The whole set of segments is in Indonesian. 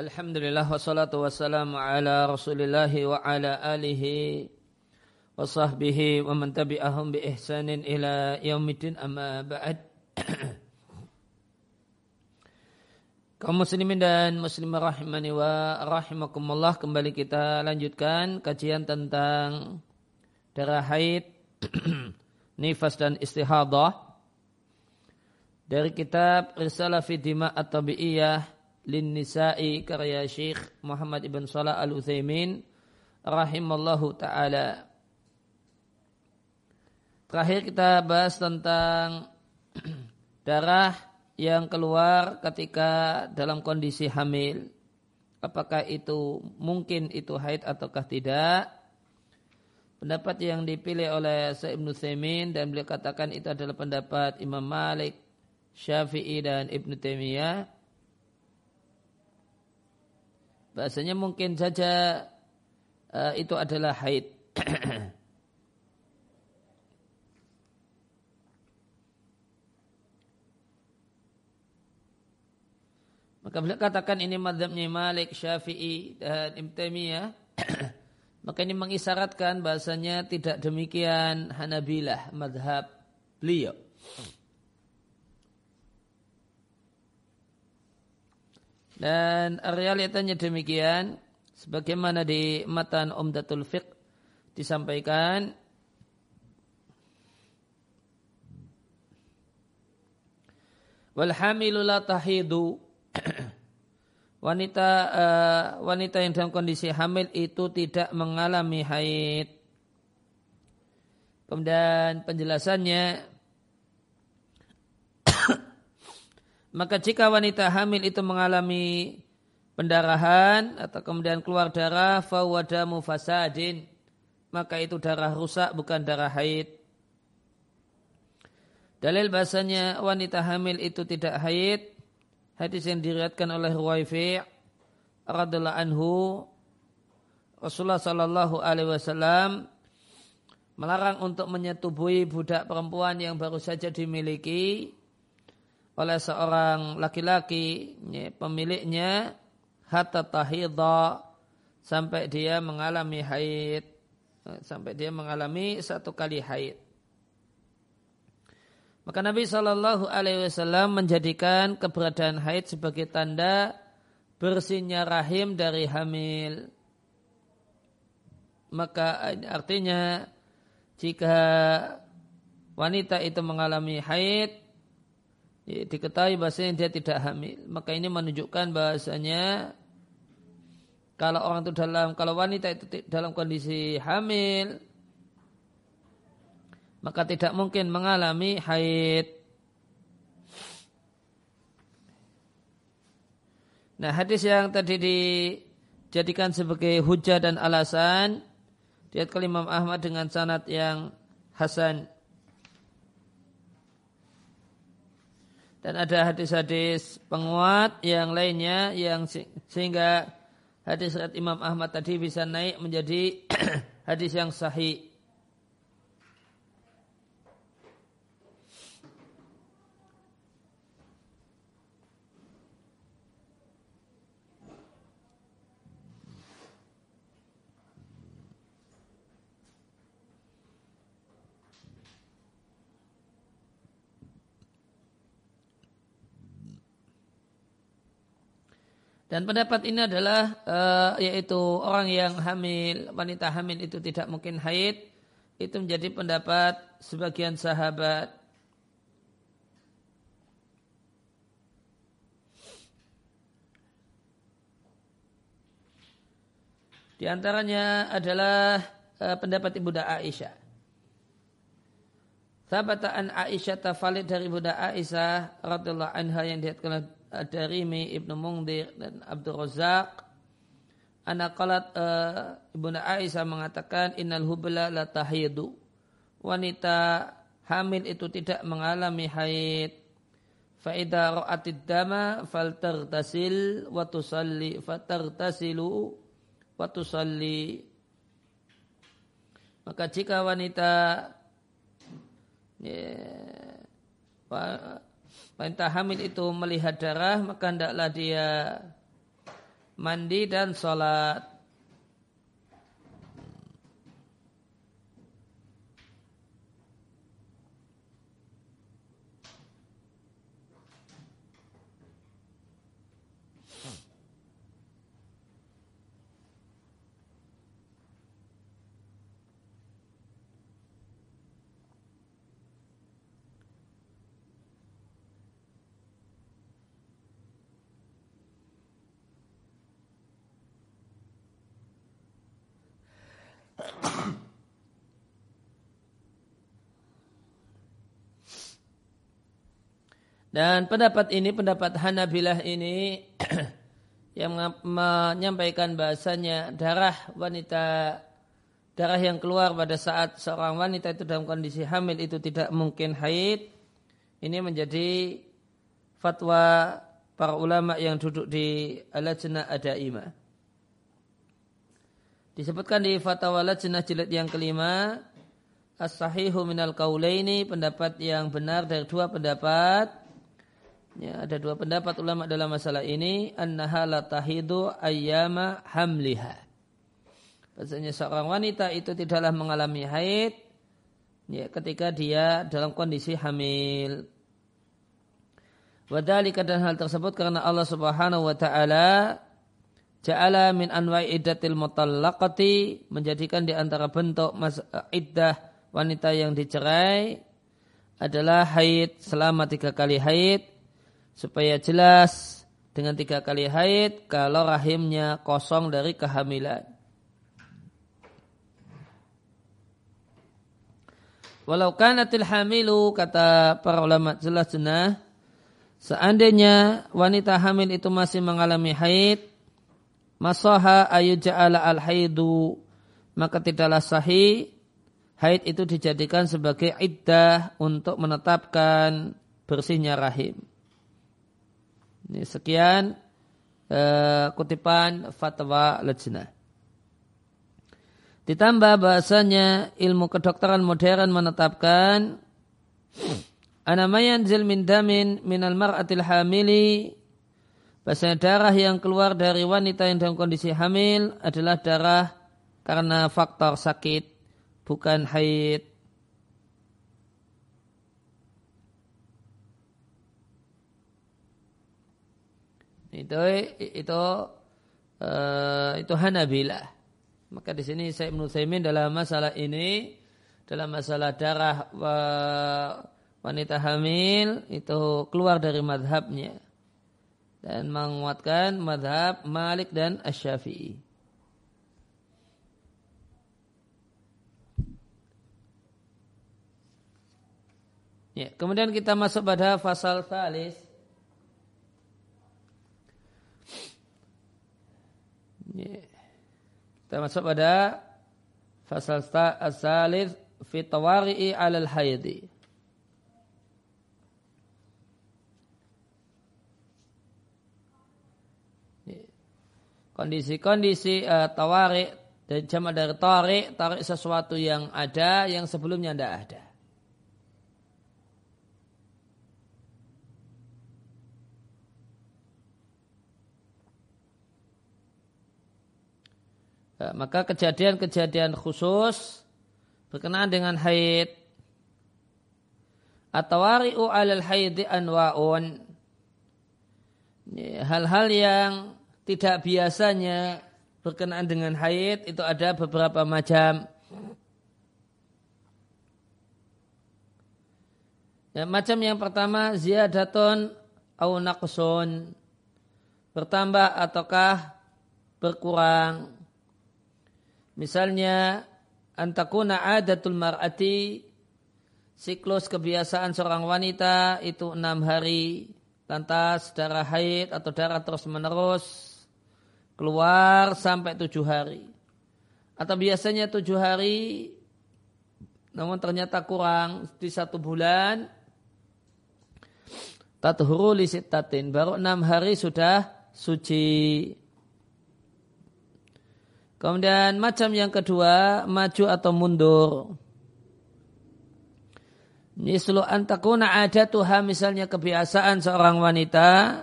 Alhamdulillah wassalatu wassalamu ala rasulillahi wa ala alihi wa sahbihi wa man tabi'ahum bi ihsanin ila yaumiddin amma ba'd. Kaum muslimin dan muslimah rahimani wa rahimakumullah, kembali kita lanjutkan kajian tentang darah haid, nifas dan istihadah dari kitab Risalah Fidhima At-Tabi'iyah Lin-Nisa'i karya Syekh Muhammad Ibnu Salah Al Utsaimin rahimallahu ta'ala. Terakhir kita bahas tentang darah yang keluar ketika dalam kondisi hamil. Apakah itu mungkin itu haid ataukah tidak? Pendapat yang dipilih oleh Syekh Ibnu Utsaimin dan beliau katakan itu adalah pendapat Imam Malik, Syafi'i dan Ibnu Taimiyah. Bahasanya mungkin saja itu adalah haid. Maka beliau katakan ini mazhabnya Malik, Syafi'i dan Ibnu Taimiyah. Maka ini mengisyaratkan bahasanya tidak demikian Hanabilah, mazhab beliau. Dan realitanya demikian, sebagaimana di matan Umdatul Fiqh disampaikan, wal hamilu la tahidu, wanita yang dalam kondisi hamil itu tidak mengalami haid. Kemudian penjelasannya, maka jika wanita hamil itu mengalami pendarahan atau kemudian keluar darah, fahuwa damu fasadin, maka itu darah rusak bukan darah haid. Dalil bahasanya wanita hamil itu tidak haid, hadis yang diriwayatkan oleh Ruwaifi' radhiyallahu anhu, Rasulullah sallallahu alaihi wasallam melarang untuk menyetubuhi budak perempuan yang baru saja dimiliki oleh seorang laki-laki pemiliknya, hatta tahidha, sampai dia mengalami haid, sampai dia mengalami satu kali haid. Maka Nabi SAW menjadikan keberadaan haid sebagai tanda bersihnya rahim dari hamil. Maka artinya jika wanita itu mengalami haid, diketahui bahasanya dia tidak hamil. Maka ini menunjukkan bahasanya kalau wanita itu dalam kondisi hamil, maka tidak mungkin mengalami haid. Nah, hadis yang tadi dijadikan sebagai hujah dan alasan diatkan Imam Ahmad dengan sanad yang hasan. Dan ada hadis-hadis penguat yang lainnya yang sehingga hadis Imam Ahmad tadi bisa naik menjadi hadis yang sahih. Dan pendapat ini adalah yaitu orang yang hamil, wanita hamil itu tidak mungkin haid, itu menjadi pendapat sebagian sahabat. Di antaranya adalah pendapat Ibu Da'a Aisyah. Sabata an Aisyah, tafalid dari Ibu Da'a Aisyah radhiyallahu anha yang diriwayatkan Dariimi ibnu Mundir dan Abdul Razak, anaqalat Ibu Aisyah mengatakan innal hubla la tahidu, wanita hamil itu tidak mengalami haid, fa idza ra'atid dama faltaghtasil wa tusalli, fatartasilu wa tusalli. Maka jika wanita wanita hamil itu melihat darah, maka hendaklah dia mandi dan sholat. Dan pendapat ini, pendapat Hanabilah ini yang menyampaikan bahasanya darah yang keluar pada saat seorang wanita itu dalam kondisi hamil itu tidak mungkin haid. Ini menjadi fatwa para ulama yang duduk di Al-Lajnah Ad-Da'imah. Disebutkan di fatwa Al-Lajnah jilid yang kelima, as-sahihu minal qaulaini, pendapat yang benar dari dua pendapat. Ya, ada dua pendapat ulama dalam masalah ini. Annaha la tahidu ayyama hamliha, maksudnya seorang wanita itu tidaklah mengalami haid ya, ketika dia dalam kondisi hamil. Wadhalika, dan hal tersebut karena Allah subhanahu wa ta'ala ja'ala min anwa'i iddatil mutallaqati, menjadikan di antara bentuk iddah wanita yang dicerai adalah haid selama 3 kali haid, supaya jelas dengan 3 kali haid kalau rahimnya kosong dari kehamilan. Walau kanatil hamilu, kata para ulama jelas jenah, seandainya wanita hamil itu masih mengalami haid, masaha ayuja'ala al-haidu, maka tidaklah sahih haid itu dijadikan sebagai iddah untuk menetapkan bersihnya rahim. Ini sekian kutipan fatwa Lajnah. Ditambah bahasanya ilmu kedokteran modern menetapkan anamayan zil min damin minal mar'atil hamili, bahasanya darah yang keluar dari wanita yang dalam kondisi hamil adalah darah karena faktor sakit, bukan haid. Itu Hanabilah. Maka di sini Syekh Ibnu Taimiyah dalam masalah ini, dalam masalah darah wanita hamil itu keluar dari mazhabnya dan menguatkan mazhab Malik dan Syafi'i. Ya, kemudian kita masuk pada fasal tsalis. Kita masuk pada fasal as-salif fi tawari'i 'alal haidhi. Kondisi-kondisi tawari' dan jamak dari tarik', tarik' sesuatu yang ada yang sebelumnya tidak ada. Maka kejadian-kejadian khusus berkenaan dengan haid. At-tawari'u 'alal haidhi anwa'un, hal-hal yang tidak biasanya berkenaan dengan haid itu ada beberapa macam. Ya, macam yang pertama ziyadatun aw naqsun, bertambah ataukah berkurang. Misalnya antakuna adatul mar'ati, siklus kebiasaan seorang wanita itu 6 hari, lantas darah haid atau darah terus menerus keluar sampai 7 hari, atau biasanya 7 hari namun ternyata kurang di 1 bulan, tathuru li sittatin, baru 6 hari sudah suci. Kemudian macam yang kedua, maju atau mundur. Nislu antakuna adatuha, misalnya kebiasaan seorang wanita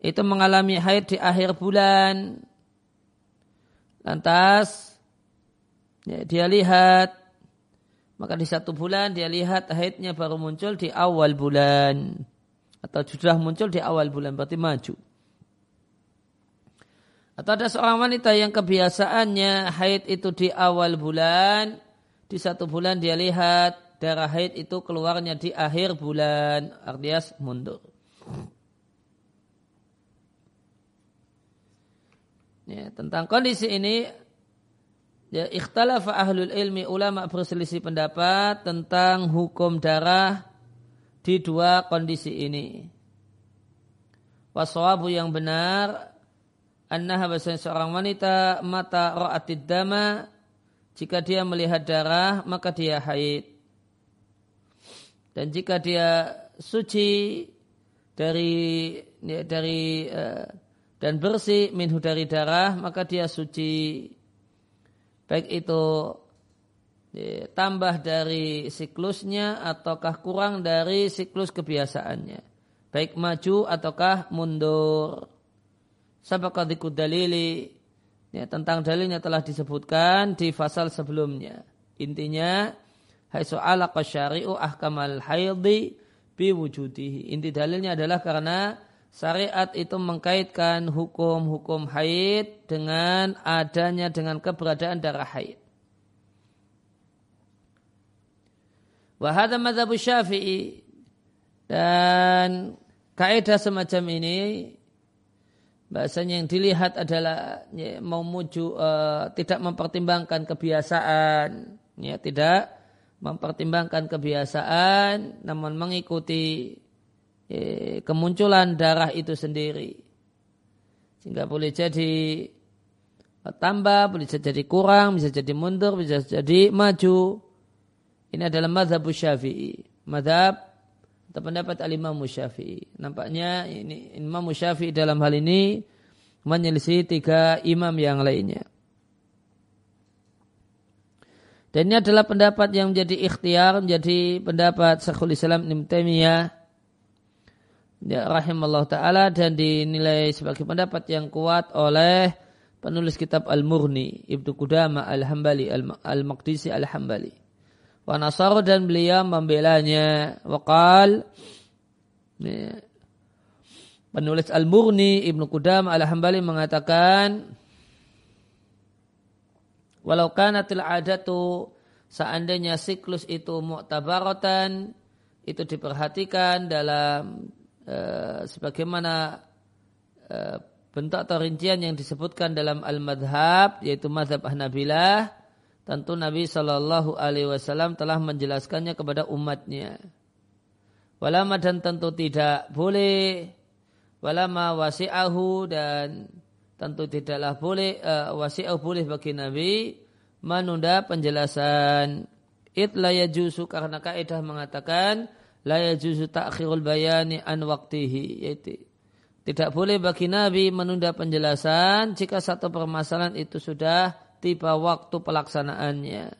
itu mengalami haid di akhir bulan. Lantas ya, dia lihat, maka di satu bulan dia lihat haidnya baru muncul di awal bulan, atau sudah muncul di awal bulan, berarti maju. Atau ada seorang wanita yang kebiasaannya haid itu di awal bulan, di satu bulan dia lihat darah haid itu keluarnya di akhir bulan, artinya mundur. Ya, tentang kondisi ini, ya, ikhtalafa ahlul ilmi, ulama berselisih pendapat tentang hukum darah di dua kondisi ini. Waswabu yang benar, annaha bahasanya seorang wanita mata ra'atid dama, jika dia melihat darah maka dia haid. Dan jika dia suci dari dan bersih minhu dari darah, maka dia suci. Baik itu tambah dari siklusnya ataukah kurang dari siklus kebiasaannya. Baik maju ataukah mundur. Sabaqa dzikru dalili, ya, tentang dalilnya telah disebutkan di fasal sebelumnya. Intinya haitsu alaqa syari'u ahkamal haidhi biwujudihi. Inti dalilnya adalah karena syariat itu mengkaitkan hukum-hukum haid dengan adanya, dengan keberadaan darah haid. Wa hadza madzhab Syafi'i, dan kaidah semacam ini bahasanya yang dilihat adalah ya, mau muju, tidak mempertimbangkan kebiasaan, ya, tidak mempertimbangkan kebiasaan, namun mengikuti ya, kemunculan darah itu sendiri. Sehingga boleh jadi tambah, boleh jadi kurang, bisa jadi mundur, bisa jadi maju. Ini adalah mazhab Syafi'i, mazhab atau pendapat al-Imam Syafi'i. Nampaknya ini Imam Syafi'i dalam hal ini menyelisih tiga imam yang lainnya. Dan ini adalah pendapat yang menjadi ikhtiar, menjadi pendapat Syekhul Islam Ibnu Taimiyah ya, rahimallahu ta'ala, dan dinilai sebagai pendapat yang kuat oleh penulis kitab Al-Mughni, Ibnu Qudamah Al-Hambali, Al-Maqdisi Al-Hambali. Wa nasaru, dan beliau membelanya. Waqal, penulis Al-Mughni Ibnu Qudamah Al-Hambali mengatakan, walau kanatil adatu, seandainya siklus itu mu'tabaratan, itu diperhatikan dalam sebagaimana bentuk atau rincian yang disebutkan dalam al-madhab, yaitu madhab Hanabilah. Tentu Nabi SAW telah menjelaskannya kepada umatnya. Walama, dan tentu tidak boleh. Walama wasi'ahu, dan tentu tidaklah boleh. Wasi'ahu boleh bagi Nabi menunda penjelasan. It la yajuzu, karena kaidah mengatakan la yajuzu ta'khirul bayani an waktihi. Yaitu tidak boleh bagi Nabi menunda penjelasan jika satu permasalahan itu sudah tiba waktu pelaksanaannya.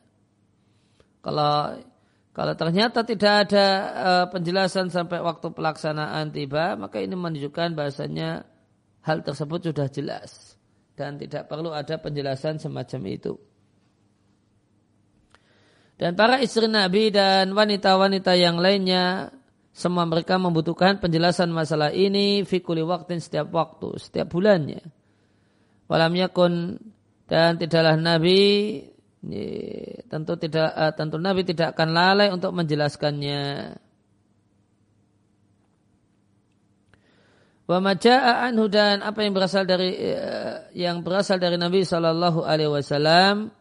Kalau ternyata tidak ada penjelasan sampai waktu pelaksanaan tiba, maka ini menunjukkan bahasanya hal tersebut sudah jelas dan tidak perlu ada penjelasan semacam itu. Dan para istri Nabi dan wanita-wanita yang lainnya, semua mereka membutuhkan penjelasan masalah ini fi kulli waqtin, setiap waktu, setiap bulannya. Walam yakun, dan tidaklah Nabi, tentu Nabi tidak akan lalai untuk menjelaskannya. Wa ma jaa'a anhu, dan apa yang berasal dari Nabi SAW,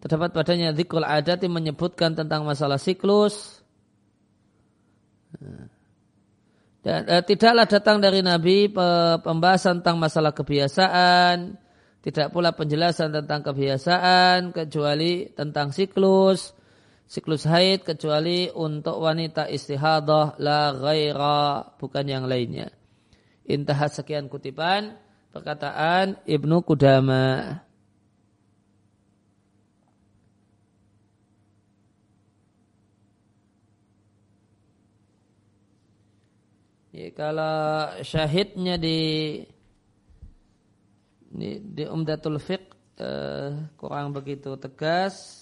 terdapat padanya dzikrul adat, yang menyebutkan tentang masalah siklus. Dan tidaklah datang dari Nabi pembahasan tentang masalah kebiasaan. Tidak pula penjelasan tentang kebiasaan kecuali tentang siklus haid, kecuali untuk wanita istihadah, la ghaira, bukan yang lainnya. Intah, sekian kutipan perkataan Ibnu Qudamah. Ya, kalau syahidnya di Umdatul Fiqh kurang begitu tegas.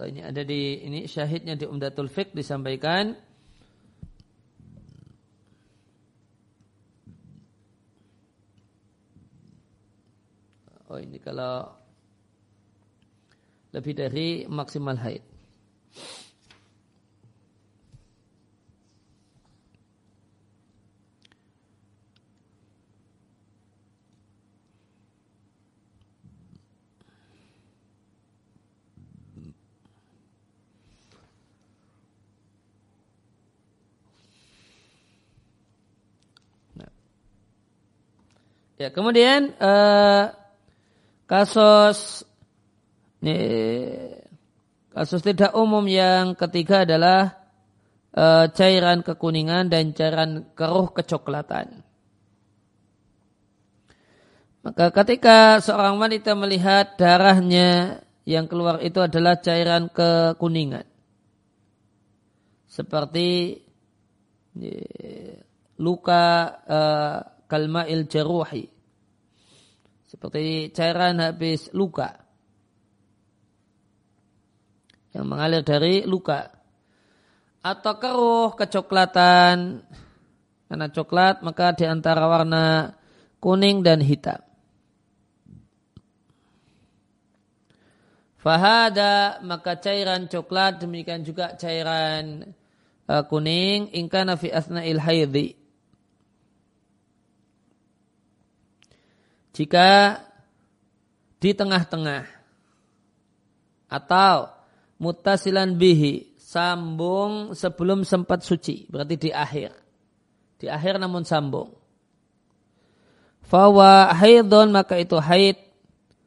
Ini ada di ini syahidnya di Umdatul Fiqh disampaikan ini kalau lebih dari maksimal haid. Ya, kemudian kasus tidak umum yang ketiga adalah cairan kekuningan dan cairan keruh kecoklatan. Maka ketika seorang wanita melihat darahnya yang keluar itu adalah cairan kekuningan, seperti luka kalma'il jaruhi, seperti cairan habis luka yang mengalir dari luka, atau keruh kecoklatan karena coklat maka di antara warna kuning dan hitam. Fahada, maka cairan coklat demikian juga cairan kuning in kana fi asna'il haidhi, jika di tengah-tengah atau mutasilan bihi, sambung sebelum sempat suci, berarti di akhir namun sambung. Fawa haidun, maka itu haid,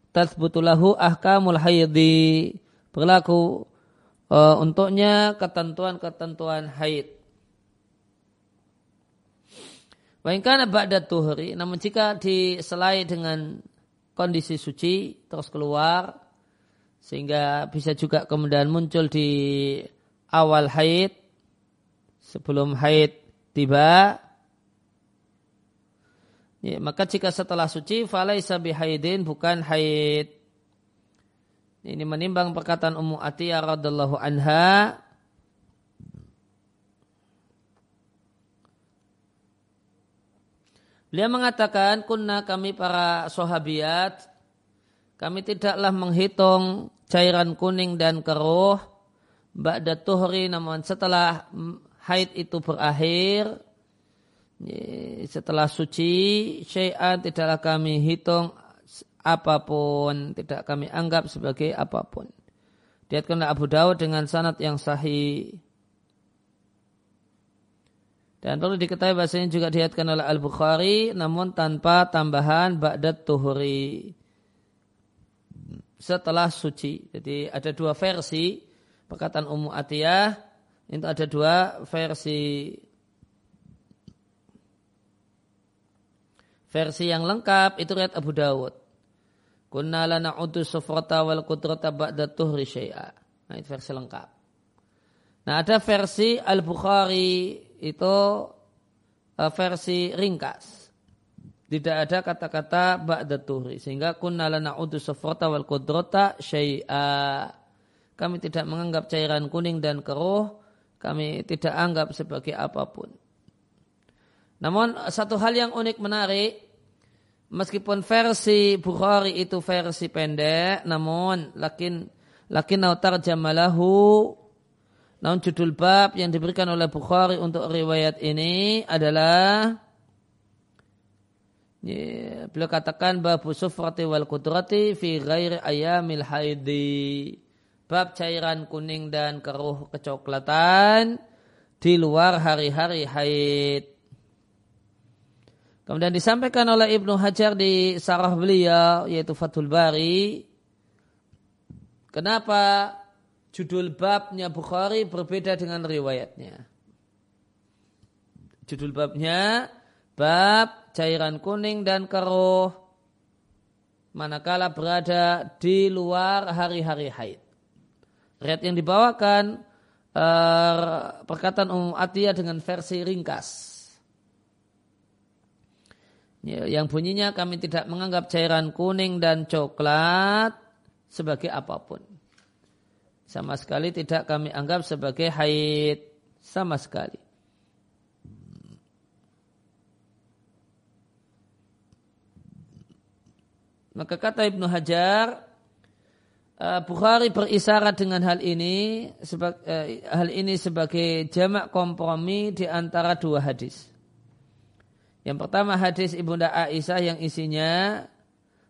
tasbutulahu ahkamul haidhi, berlaku untuknya ketentuan-ketentuan haid. Bahkan ba'da tuhri, namun jika diselai dengan kondisi suci terus keluar, sehingga bisa juga kemudian muncul di awal haid sebelum haid tiba, ya, maka jika setelah suci falaisa bihaidin, bukan haid. Ini menimbang perkataan Ummu Athiyyah radhiallahu anha, beliau mengatakan, kunna, kami para sahabiat, kami tidaklah menghitung cairan kuning dan keruh ba'da tuhri, namun setelah haid itu berakhir, setelah suci, syai'an, tidaklah kami hitung apapun, tidak kami anggap sebagai apapun. Diriwayatkan oleh Abu Dawud dengan sanad yang sahih. Dan perlu diketahui bahasanya juga diriwayatkan oleh Al-Bukhari, namun tanpa tambahan ba'dat tuhuri, setelah suci. Jadi ada dua versi perkataan Ummu Athiyyah, itu ada dua versi. Versi yang lengkap itu riwayat Abu Dawud, kunna lana udu sufrata wal qudrata ba'dat tuhuri syai'a. Nah, itu versi lengkap. Nah, ada versi Al-Bukhari, itu versi ringkas, tidak ada kata-kata ba'da tuhri, sehingga kunna la na'udu sufrata wal qudrata syai'a, kami tidak menganggap cairan kuning dan keruh, kami tidak anggap sebagai apapun. Namun satu hal yang unik menarik, meskipun versi Bukhari itu versi pendek, namun lakin tarjamalahu, namun judul bab yang diberikan oleh Bukhari untuk riwayat ini adalah, beliau katakan, babu sufrati wal qudrati fi ghairi ayamil haidhi, bab cairan kuning dan keruh kecoklatan di luar hari-hari haid. Kemudian disampaikan oleh Ibnu Hajar di sarah beliau, yaitu Fathul Bari, kenapa judul babnya Bukhari berbeda dengan riwayatnya. Judul babnya, bab cairan kuning dan keruh. manakala berada di luar hari-hari haid. Riwayat yang dibawakan perkataan Ummu Athiyyah dengan versi ringkas yang bunyinya, kami tidak menganggap cairan kuning dan coklat sebagai apapun, sama sekali tidak kami anggap sebagai haid sama sekali. Maka kata Ibnu Hajar, Bukhari berisyarat dengan hal ini, sebagai jamak kompromi di antara dua hadis. Yang pertama hadis Ibu Da'a Aisyah yang isinya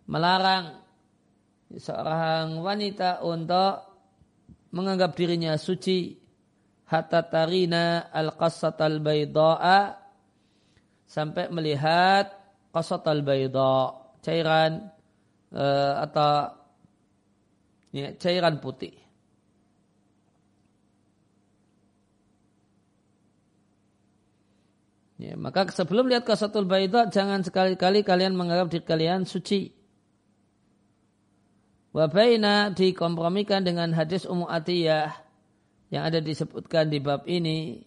melarang seorang wanita untuk menganggap dirinya suci, hatta tarina al-qassatal bayda'a, sampai melihat qassatal bayda', cairan atau cairan putih. Ya, maka sebelum lihat qassatul bayda, jangan sekali-kali kalian menganggap diri kalian suci. Wa baina dikompromikan dengan hadis Ummu Athiyyah yang ada disebutkan di bab ini.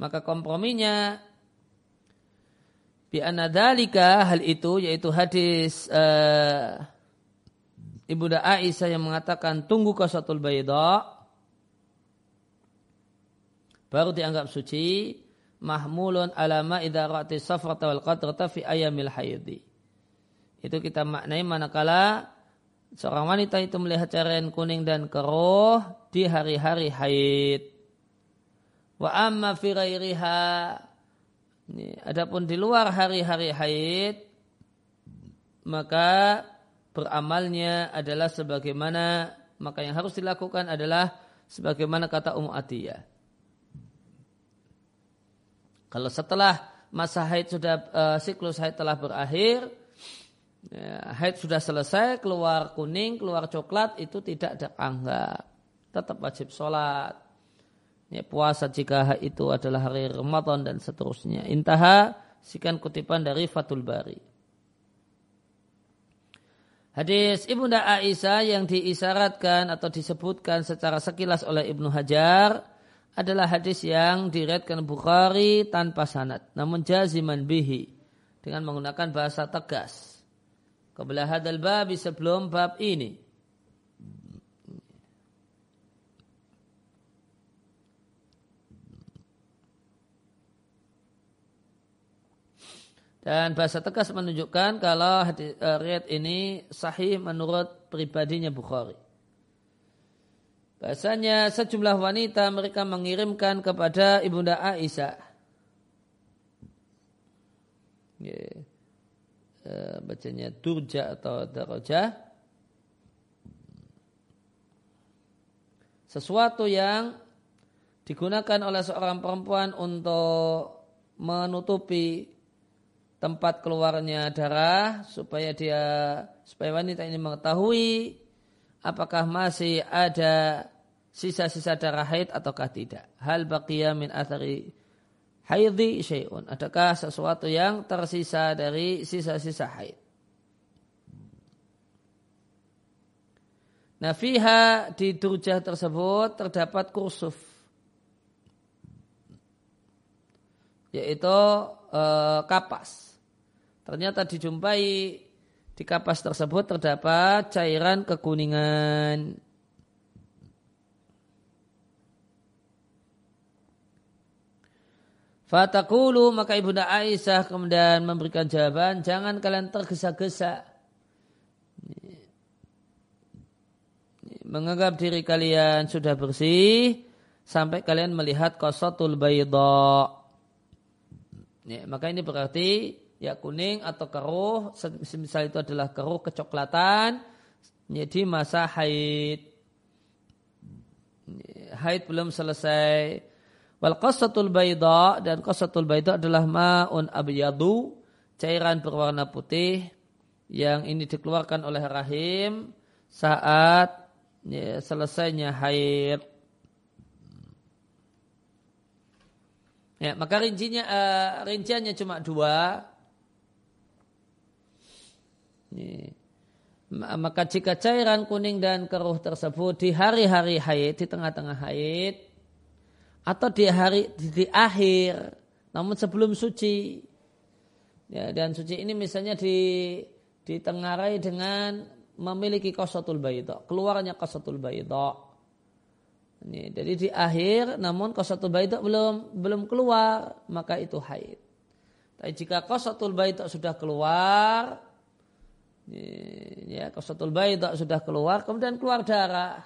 Maka komprominya bi anna dzalika, hal itu yaitu hadis Ibu Da'a Aisyah yang mengatakan tunggu qassatul bayda baru dianggap suci, mahmulun alama idarati safrata wal qatrata fi ayamil haidhi. Itu kita maknai manakala seorang wanita itu melihat cairan kuning dan keruh di hari-hari haid. Wa amma fi ghairiha, adapun di luar hari-hari haid, maka beramalnya adalah sebagaimana, maka yang harus dilakukan adalah sebagaimana kata Ummu Athiyyah. Kalau setelah masa haid sudah, siklus haid telah berakhir, ya, haid sudah selesai, keluar kuning, keluar coklat, itu tidak dianggap. Tetap wajib sholat, ya, puasa jika itu adalah hari Ramadan dan seterusnya. Intaha, sekian kutipan dari Fathul Bari. Hadis Ibu Da'a Aisyah yang diisyaratkan atau disebutkan secara sekilas oleh Ibnu Hajar adalah hadis yang diriwayatkan Bukhari tanpa sanad, namun jaziman bihi, dengan menggunakan bahasa tegas. Qabla hadzal bab, sebelum bab ini. Dan bahasa tegas menunjukkan kalau riwayat ini sahih menurut pribadinya Bukhari. Bahasanya sejumlah wanita mereka mengirimkan kepada Ibunda Aisyah. Bacanya Durja atau Darajah. Sesuatu yang digunakan oleh seorang perempuan untuk menutupi tempat keluarnya darah, supaya wanita ini mengetahui apakah masih ada sisa-sisa darah haid ataukah tidak. Hal baqiya min athari haidhi syai'un, adakah sesuatu yang tersisa dari sisa-sisa haid. Nah, fiha, di durjah tersebut terdapat kursuf, yaitu kapas. Ternyata dijumpai di kapas tersebut terdapat cairan kekuningan. Fataqulu, maka Ibunda Aisyah kemudian memberikan jawaban, jangan kalian tergesa-gesa menganggap diri kalian sudah bersih sampai kalian melihat qassatul bayda. Ya, maka ini berarti ya kuning atau keruh, semisal itu adalah keruh kecoklatan, jadi masa haid. Haid belum selesai. Wal qassatul bayda, dan qassatul bayda adalah ma'un abyadu, cairan berwarna putih yang ini dikeluarkan oleh rahim saat ya, selesainya haid. Ya, maka rinciannya cuma dua. Maka jika cairan kuning dan keruh tersebut di hari-hari haid, di tengah-tengah haid, atau di akhir, namun sebelum suci, ya, dan suci ini misalnya ditengarai dengan memiliki qasatul baydha, keluarnya qasatul baydha. Jadi di akhir, namun qasatul baydha belum keluar, maka itu haid. Tapi jika qasatul baydha sudah keluar, ya, qasatul baydha sudah keluar, kemudian keluar darah,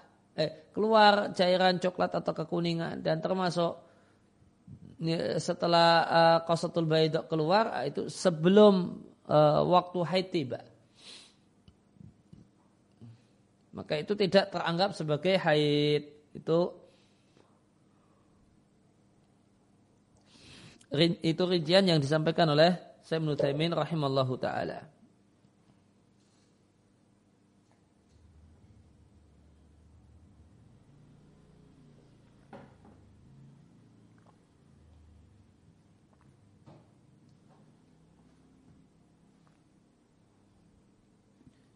keluar cairan coklat atau kekuningan, dan termasuk setelah qasatul baydha keluar, itu sebelum waktu haid tiba, maka itu tidak teranggap sebagai haid. Itu rincian yang disampaikan oleh Syekh Ibnu Taimiyah rahimallahu taala.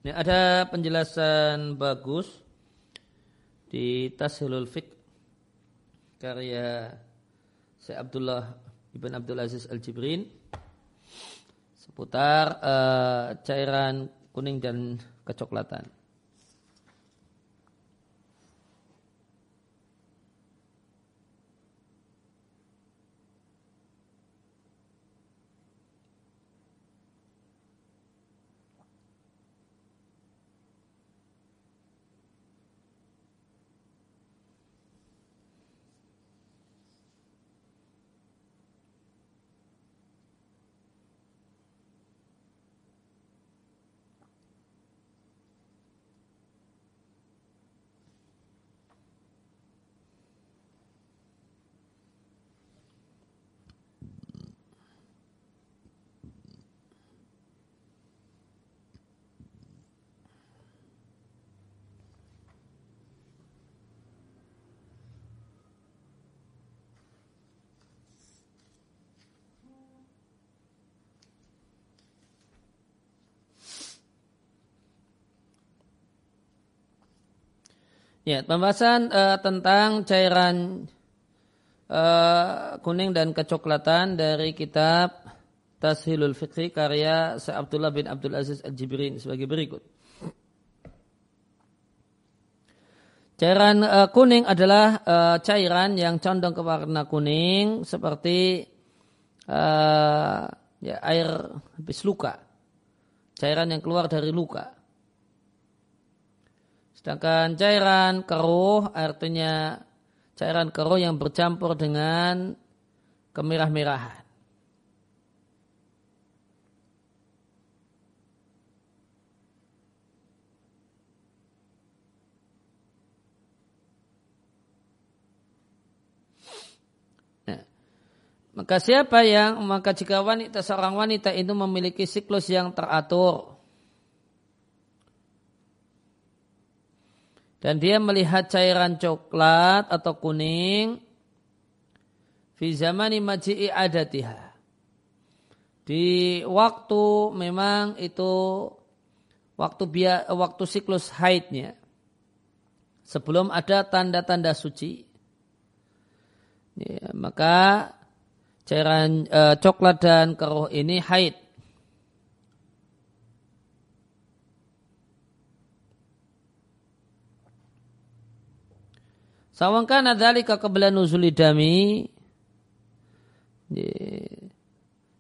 Ini ada penjelasan bagus di Tashilul Fiqh karya Syekh Abdullah Ibn Abdul Aziz Al Jibrin seputar cairan kuning dan kecoklatan. Ya, pembahasan tentang cairan kuning dan kecoklatan dari kitab Tashilul Fiqh karya Syekh Abdullah bin Abdul Aziz Al-Jibrin sebagai berikut. Cairan kuning adalah cairan yang condong ke warna kuning seperti ya, air habis luka. Cairan yang keluar dari luka. Sedangkan cairan keruh artinya cairan keruh yang bercampur dengan kemerah-merahan. Nah, maka jika seorang wanita itu memiliki siklus yang teratur, dan dia melihat cairan coklat atau kuning fi zamani maji'i adatiha, di waktu memang itu waktu siklus haidnya, sebelum ada tanda-tanda suci, ya, maka cairan coklat dan keruh ini haid. Sawangkana dzalika qabla nuzuli dami,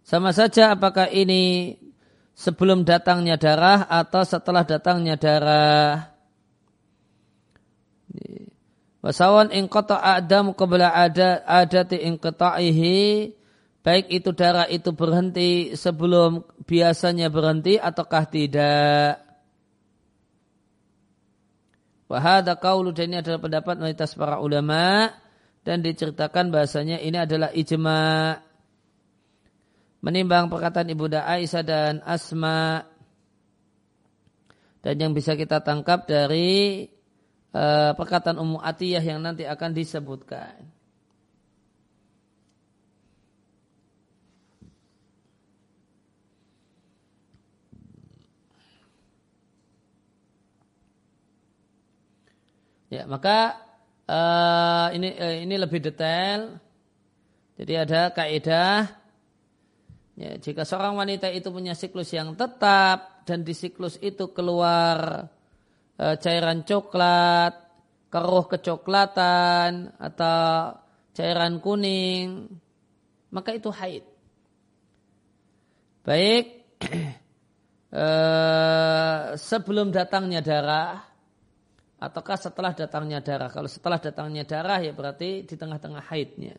sama saja apakah ini sebelum datangnya darah atau setelah datangnya darah. Wa sawan in qata'a adam qabla adati inqita'ihi, baik itu darah itu berhenti sebelum biasanya berhenti ataukah tidak. Wahada qaulu, dan ini adalah pendapat mayoritas para ulama, dan diceritakan bahasanya ini adalah ijma'. Menimbang perkataan Ibu Da'a Aisyah dan Asma, dan yang bisa kita tangkap dari perkataan Ummu Athiyyah yang nanti akan disebutkan. Ya, maka ini lebih detail. Jadi ada kaidah. Ya, jika seorang wanita itu punya siklus yang tetap dan di siklus itu keluar cairan coklat, keruh kecoklatan atau cairan kuning, maka itu haid. Baik sebelum datangnya darah ataukah setelah datangnya darah. Kalau setelah datangnya darah ya berarti di tengah-tengah haidnya.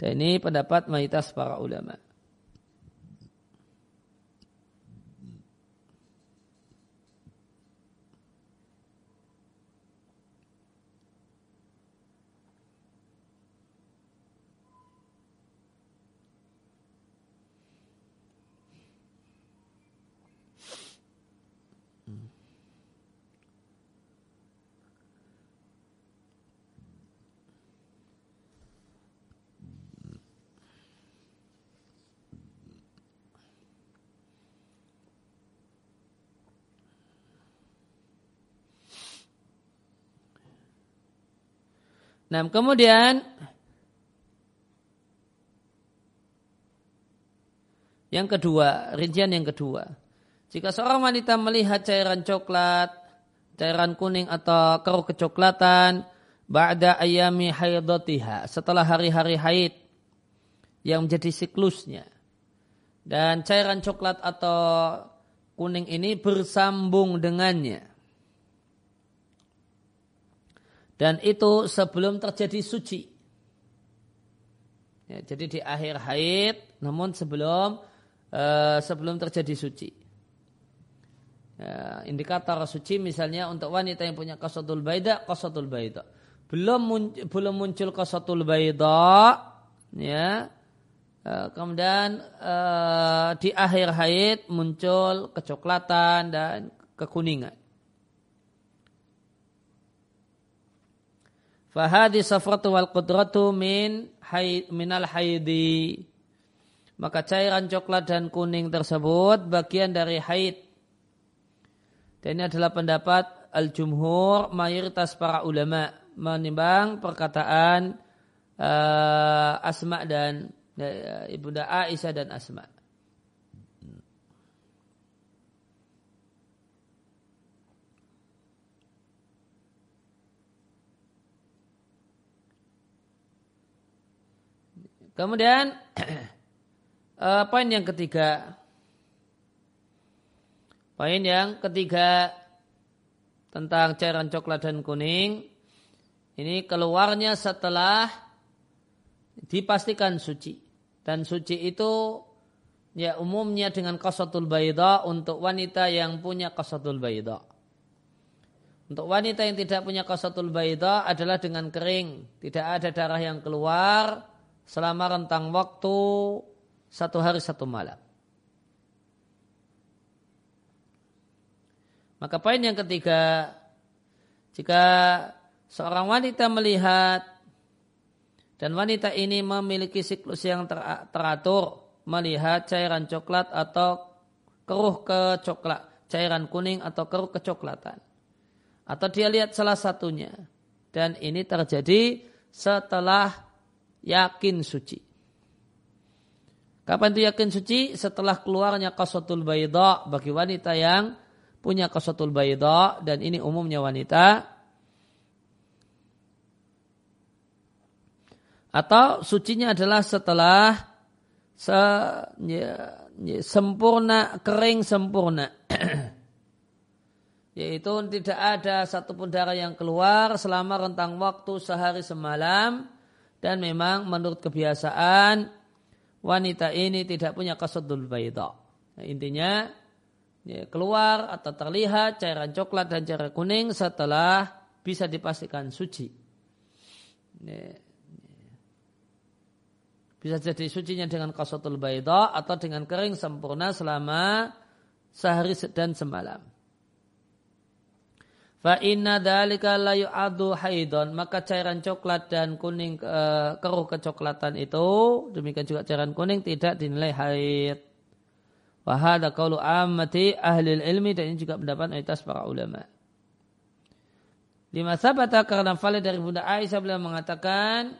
Dan ini pendapat mayoritas para ulama. Nah, kemudian yang kedua, rincian yang kedua. Jika seorang wanita melihat cairan coklat, cairan kuning atau keruh kecoklatan ba'da ayami haidatiha, setelah hari-hari haid yang menjadi siklusnya. Dan cairan coklat atau kuning ini bersambung dengannya. Dan itu sebelum terjadi suci. Ya, jadi di akhir haid, namun sebelum terjadi suci. Ya, indikator suci misalnya untuk wanita yang punya qasatul baida. Belum muncul qasatul baida, ya. Kemudian di akhir haid muncul kecoklatan dan kekuningan. Fahadi safratu wal qudratu minal haidi. Maka cairan coklat dan kuning tersebut bagian dari haid. Dan ini adalah pendapat al-jumhur, mayoritas para ulama, menimbang perkataan Asma dan Ibu Da'a Aisyah dan Asma. Kemudian poin yang ketiga tentang cairan coklat dan kuning ini keluarnya setelah dipastikan suci, dan suci itu ya umumnya dengan qasatul baida untuk wanita yang punya qasatul baida. Untuk wanita yang tidak punya qasatul baida adalah dengan kering, tidak ada darah yang keluar selama rentang waktu 1 hari 1 malam. Maka poin yang ketiga, jika seorang wanita melihat dan wanita ini memiliki siklus yang teratur, melihat cairan coklat atau keruh kecoklat, cairan kuning atau keruh kecoklatan, atau dia lihat salah satunya, dan ini terjadi setelah yakin suci. Kapan itu yakin suci? Setelah keluarnya qasatul baida bagi wanita yang punya qasatul baida, dan ini umumnya wanita, atau sucinya adalah setelah sempurna, kering sempurna, yaitu tidak ada satupun darah yang keluar selama rentang waktu 1 hari semalam. Dan memang menurut kebiasaan wanita ini tidak punya qasadul baida. Nah, intinya ya keluar atau terlihat cairan coklat dan cairan kuning setelah bisa dipastikan suci. Bisa jadi sucinya dengan qasadul baida atau dengan kering sempurna selama 1 hari dan semalam. Fa inna dzalika la yu'addu haidon, maka cairan coklat dan kuning, keruh kecoklatan itu, demikian juga cairan kuning, tidak dinilai haid. Wa hadza qaulu ammati ahli ilmi, dan ini juga pendapat mayoritas para ulama. Lima sabata karena valid dari Bunda Aisyah beliau mengatakan,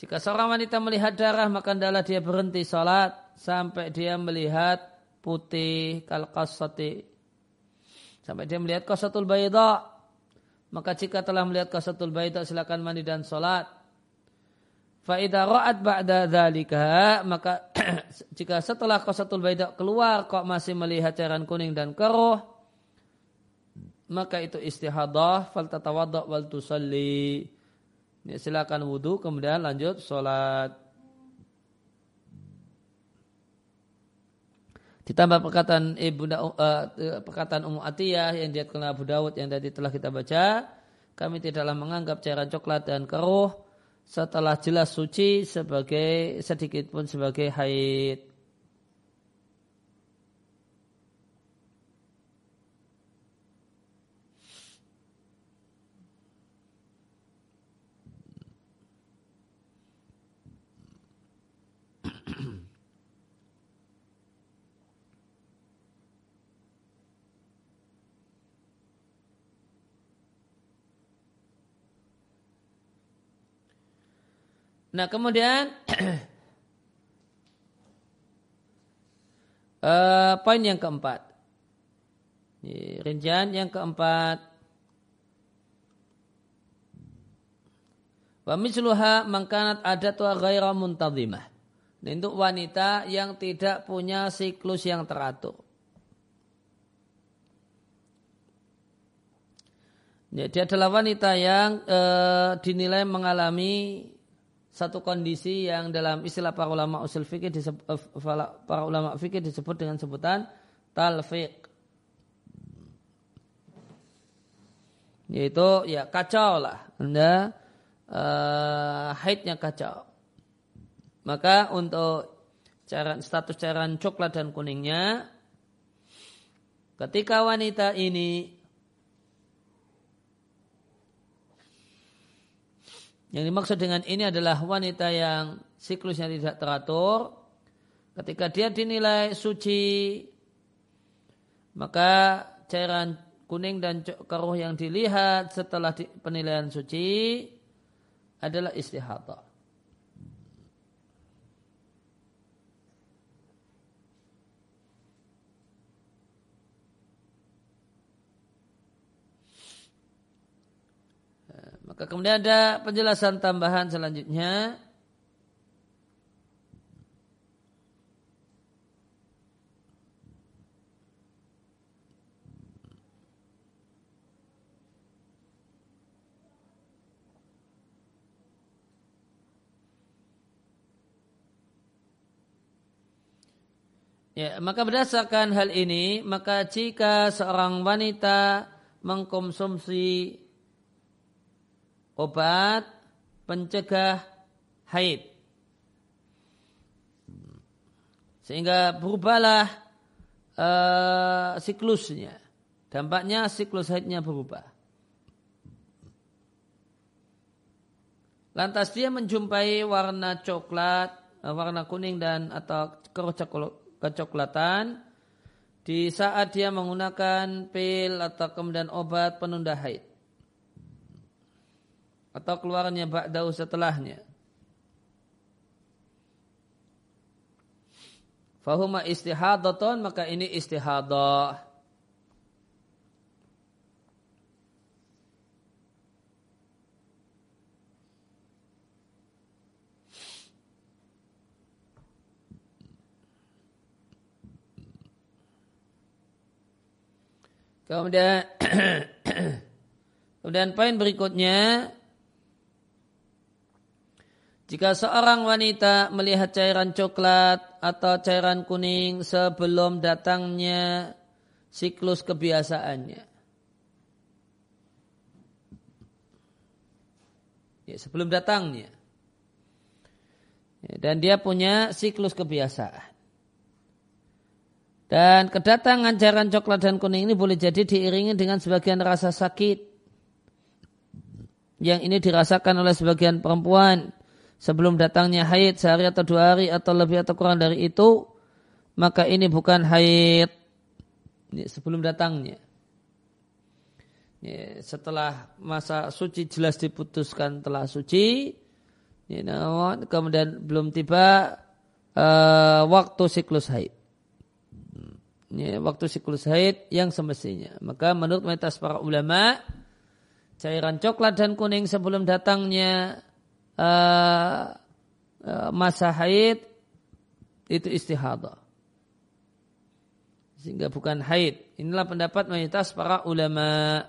jika seorang wanita melihat darah maka hendaklah dia berhenti sholat sampai dia melihat putih kalqasati, sampai dia melihat qasatul bayda. Maka jika telah melihat qasatul bayda silakan mandi dan sholat. Fa idza ra'at ba'da dzalika, maka jika setelah qasatul bayda keluar kok masih melihat cairan kuning dan keruh, maka itu istihadah, fal tatawadda wal tusalli. Ya, silakan wudu kemudian lanjut salat. Ditambah perkataan perkataan Ummu Athiyyah yang diatkan Abu Dawud yang tadi telah kita baca, kami tidaklah menganggap cairan coklat dan keruh setelah jelas suci sebagai sedikit pun sebagai haid. Nah kemudian poin yang keempat, rincian yang keempat, wa misluha mangkanat adat wa ghaira muntazimah, untuk wanita yang tidak punya siklus yang teratur. Ya, dia adalah wanita yang dinilai mengalami satu kondisi yang dalam istilah para ulama usul fikih para ulama fikih disebut dengan sebutan talfiq, yaitu ya kacau lah, anda haidnya kacau. Maka untuk cairan, status cairan coklat dan kuningnya, ketika wanita ini yang dimaksud dengan ini adalah wanita yang siklusnya tidak teratur, ketika dia dinilai suci, maka cairan kuning dan keruh yang dilihat setelah penilaian suci adalah istihadah. Maka kemudian ada penjelasan tambahan selanjutnya. Ya, maka berdasarkan hal ini, maka jika seorang wanita mengkonsumsi obat pencegah haid sehingga berubahlah siklusnya, dampaknya siklus haidnya berubah. Lantas dia menjumpai warna coklat, warna kuning dan atau kecoklatan di saat dia menggunakan pil atau kemudian obat penunda haid, atau keluarnya ba'dahu setelahnya. Fahuma istihadatun, maka ini istihadah. Kemudian poin berikutnya, jika seorang wanita melihat cairan coklat atau cairan kuning sebelum datangnya siklus kebiasaannya. Ya, sebelum datangnya. Ya, dan dia punya siklus kebiasaan. Dan kedatangan cairan coklat dan kuning ini boleh jadi diiringi dengan sebagian rasa sakit yang ini dirasakan oleh sebagian perempuan sebelum datangnya haid sehari atau 2 hari atau lebih atau kurang dari itu, maka ini bukan haid sebelum datangnya. Setelah masa suci jelas diputuskan telah suci, kemudian belum tiba waktu siklus haid. Waktu siklus haid yang semestinya. Maka menurut mayoritas para ulama, cairan coklat dan kuning sebelum datangnya masa haid itu istihadah, sehingga bukan haid. Inilah pendapat mayoritas para ulama.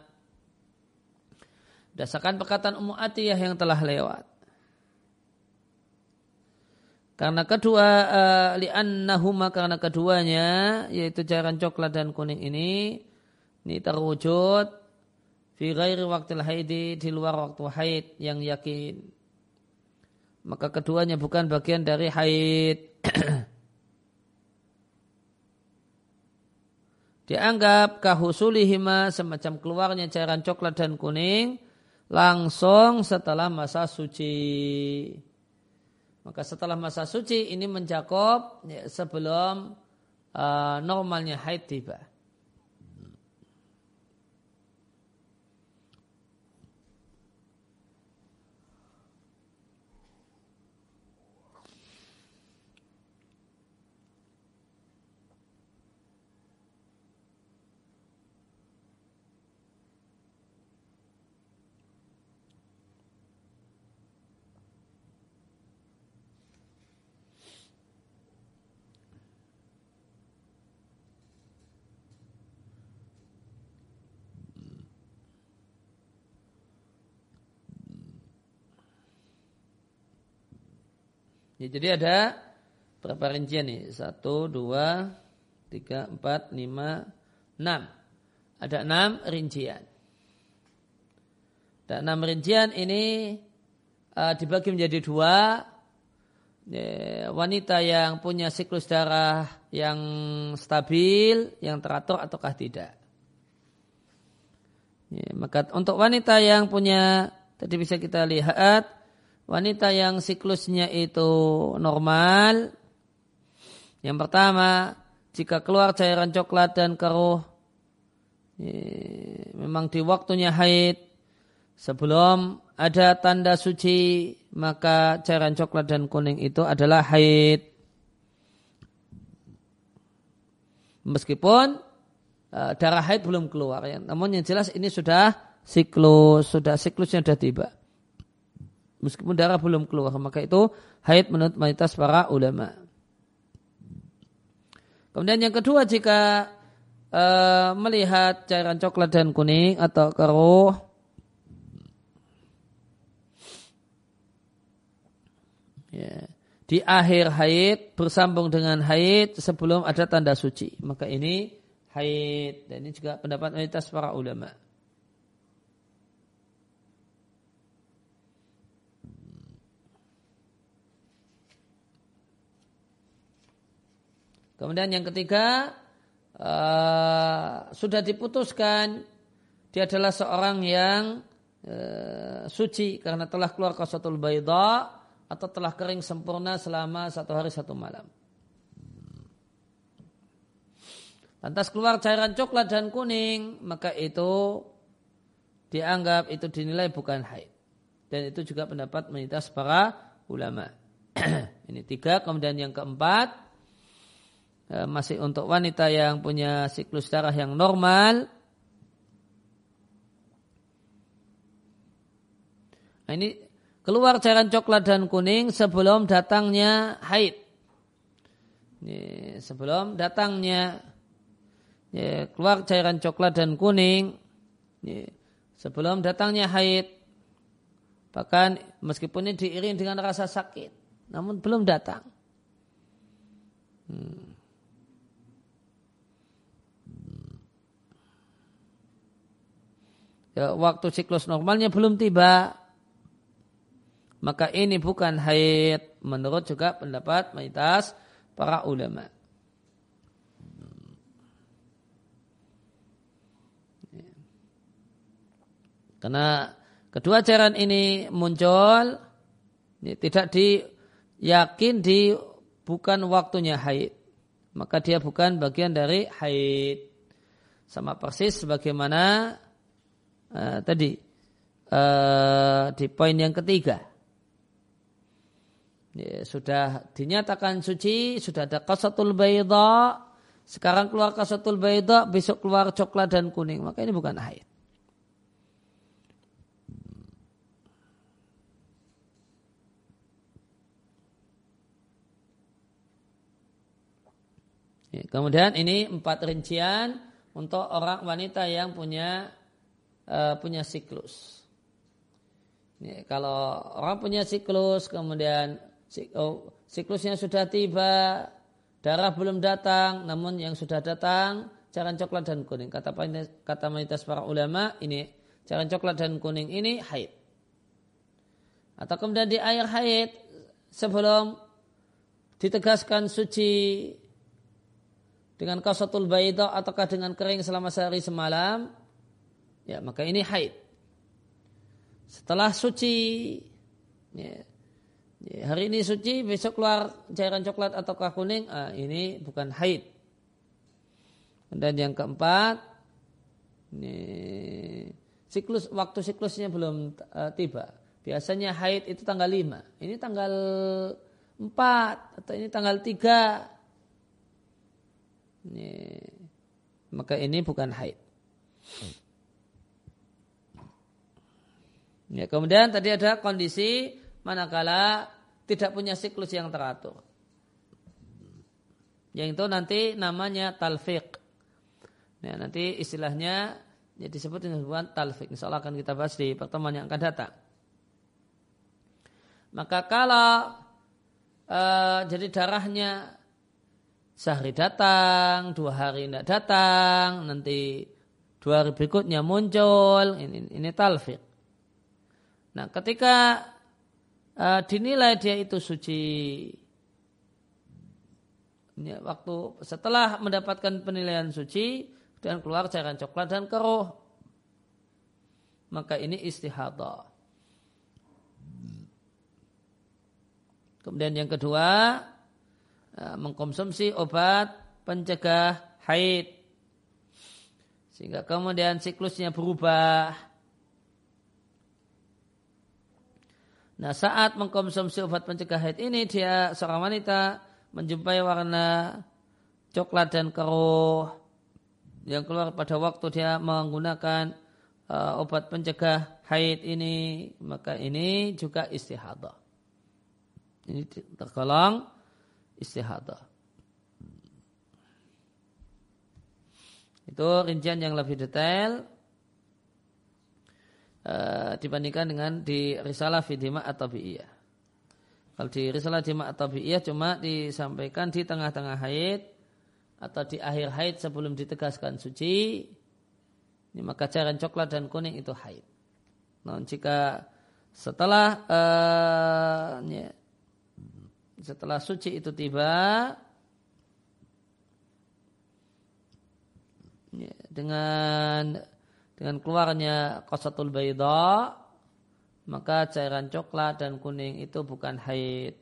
Berdasarkan perkataan Ummu Athiyyah yang telah lewat. Karena kedua li'annahuma, karena keduanya, yaitu cairan coklat dan kuning ini terwujud fi ghairi waqtil haid, di luar waktu haid yang yakin. Maka keduanya bukan bagian dari haid. Dianggap kahusulihima, semacam keluarnya cairan coklat dan kuning langsung setelah masa suci. Maka setelah masa suci ini mencakup sebelum normalnya haid tiba. Ya, jadi ada berapa rincian nih? 1, 2, 3, 4, 5, 6. Ada 6 rincian. Ada 6 rincian ini dibagi menjadi 2. Wanita yang punya siklus darah yang stabil, yang teratur ataukah tidak. Ya, maka untuk wanita yang punya, tadi bisa kita lihat, wanita yang siklusnya itu normal. Yang pertama, jika keluar cairan coklat dan keruh, memang di waktunya haid, sebelum ada tanda suci, maka cairan coklat dan kuning itu adalah haid. Meskipun darah haid belum keluar, namun yang jelas ini sudah siklus, siklusnya sudah tiba. Meskipun darah belum keluar, maka itu haid menurut mayoritas para ulama. Kemudian yang kedua, jika melihat cairan coklat dan kuning atau keruh, di akhir haid bersambung dengan haid sebelum ada tanda suci, maka ini haid. Dan ini juga pendapat mayoritas para ulama. Kemudian yang ketiga, sudah diputuskan dia adalah seorang yang suci karena telah keluar qasatul baydha atau telah kering sempurna selama 1 hari 1 malam. Lantas keluar cairan coklat dan kuning, maka itu dianggap, itu dinilai bukan haid. Dan itu juga pendapat mayoritas para ulama. Ini 3. Kemudian yang keempat, masih untuk wanita yang punya siklus darah yang normal. Nah, ini keluar cairan coklat dan kuning sebelum datangnya haid. Sebelum datangnya keluar cairan coklat dan kuning sebelum datangnya haid. Bahkan meskipun ini diiringi dengan rasa sakit, namun belum datang. Waktu siklus normalnya belum tiba, maka ini bukan haid menurut juga pendapat mayoritas para ulama. Karena kedua cairan ini muncul tidak diyakin di bukan waktunya haid, maka dia bukan bagian dari haid. Sama persis sebagaimana di poin yang ketiga. Ya, sudah dinyatakan suci, sudah ada qasatul bayda, sekarang keluar qasatul bayda, besok keluar coklat dan kuning, maka ini bukan haid. Ya, kemudian ini 4 rincian untuk orang wanita yang punya siklus. Ya, kalau orang punya siklus kemudian siklusnya sudah tiba, darah belum datang, namun yang sudah datang cairan coklat dan kuning. Kata mayoritas para ulama, ini cairan coklat dan kuning ini haid. Atau kemudian di air haid sebelum ditegaskan suci dengan qasatul bayda ataukah dengan kering selama sehari semalam, ya maka ini haid. Setelah suci, ya, hari ini suci, besok keluar cairan coklat ataukah kuning, ini bukan haid. Dan yang keempat, ini, waktu siklusnya belum tiba. Biasanya haid itu tanggal 5. Ini tanggal 4 atau ini tanggal 3. Ini, maka ini bukan haid. Ya, kemudian tadi ada kondisi manakala tidak punya siklus yang teratur, yang itu nanti namanya talfiq. Nah, nanti istilahnya ya disebut dengan talfiq. Insyaallah akan kita bahas di pertemuan yang akan datang. Maka kalau jadi darahnya sehari datang, 2 hari tidak datang, nanti 2 hari berikutnya muncul, ini talfiq. Nah, ketika dinilai dia itu suci, ya, waktu setelah mendapatkan penilaian suci dan keluar cairan coklat dan keruh, maka ini istihadah. Kemudian yang kedua, mengkonsumsi obat pencegah haid sehingga kemudian siklusnya berubah. Nah, saat mengkonsumsi obat pencegah haid ini, dia seorang wanita menjumpai warna coklat dan keruh yang keluar pada waktu dia menggunakan obat pencegah haid ini, maka ini juga istihadah. Ini tergolong istihadah. Itu rincian yang lebih detail dibandingkan dengan di Risalah Fidhima At-Tabi'iyah. Kalau di Risalah Fidhima At-Tabi'iyah cuma disampaikan di tengah-tengah haid atau di akhir haid sebelum ditegaskan suci, ini maka cairan coklat dan kuning itu haid. Namun jika setelah suci itu tiba, ya, dengan keluarnya qasatul bayda, maka cairan coklat dan kuning itu bukan haid.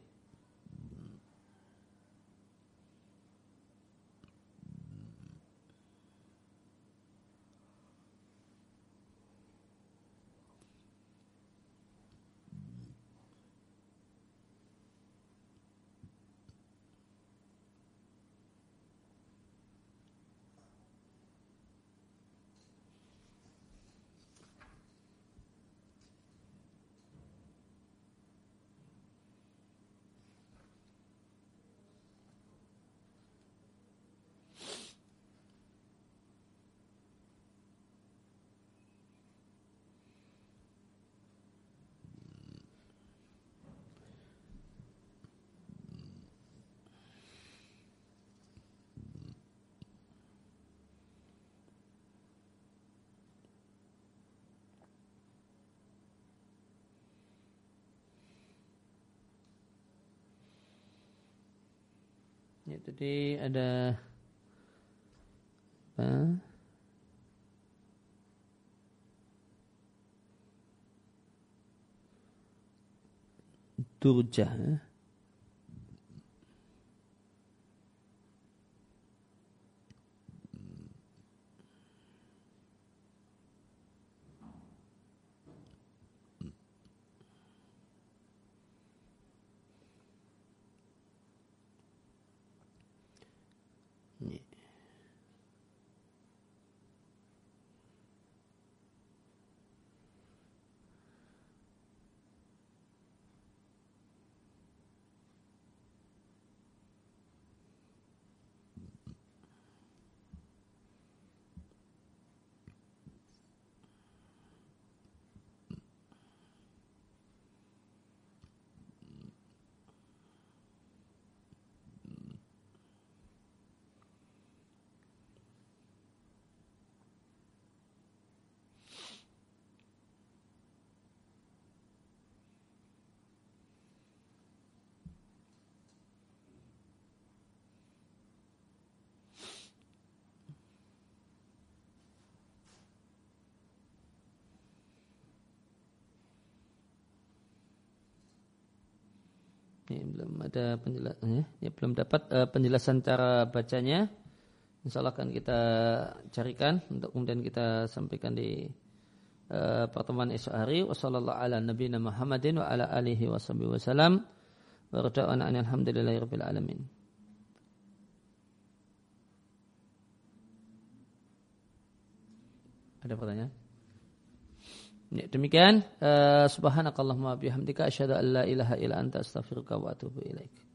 Ya, tadi ada apa? Turjah. Ya? Ini belum ada penjelasannya. Ini belum dapat penjelasan cara bacanya. Insyaallah akan kita carikan untuk kemudian kita sampaikan di pertemuan esok hari. Wassallallahu ala nabiyina Muhammadin wa ala alihi washabihi wasallam. Wa rada'ana alhamdulillahirabbil alamin. Ada pertanyaan? Ya, demikian subhanakallahumma bihamdika asyhadu an la ilaha illa anta astaghfiruka wa atubu ilaik.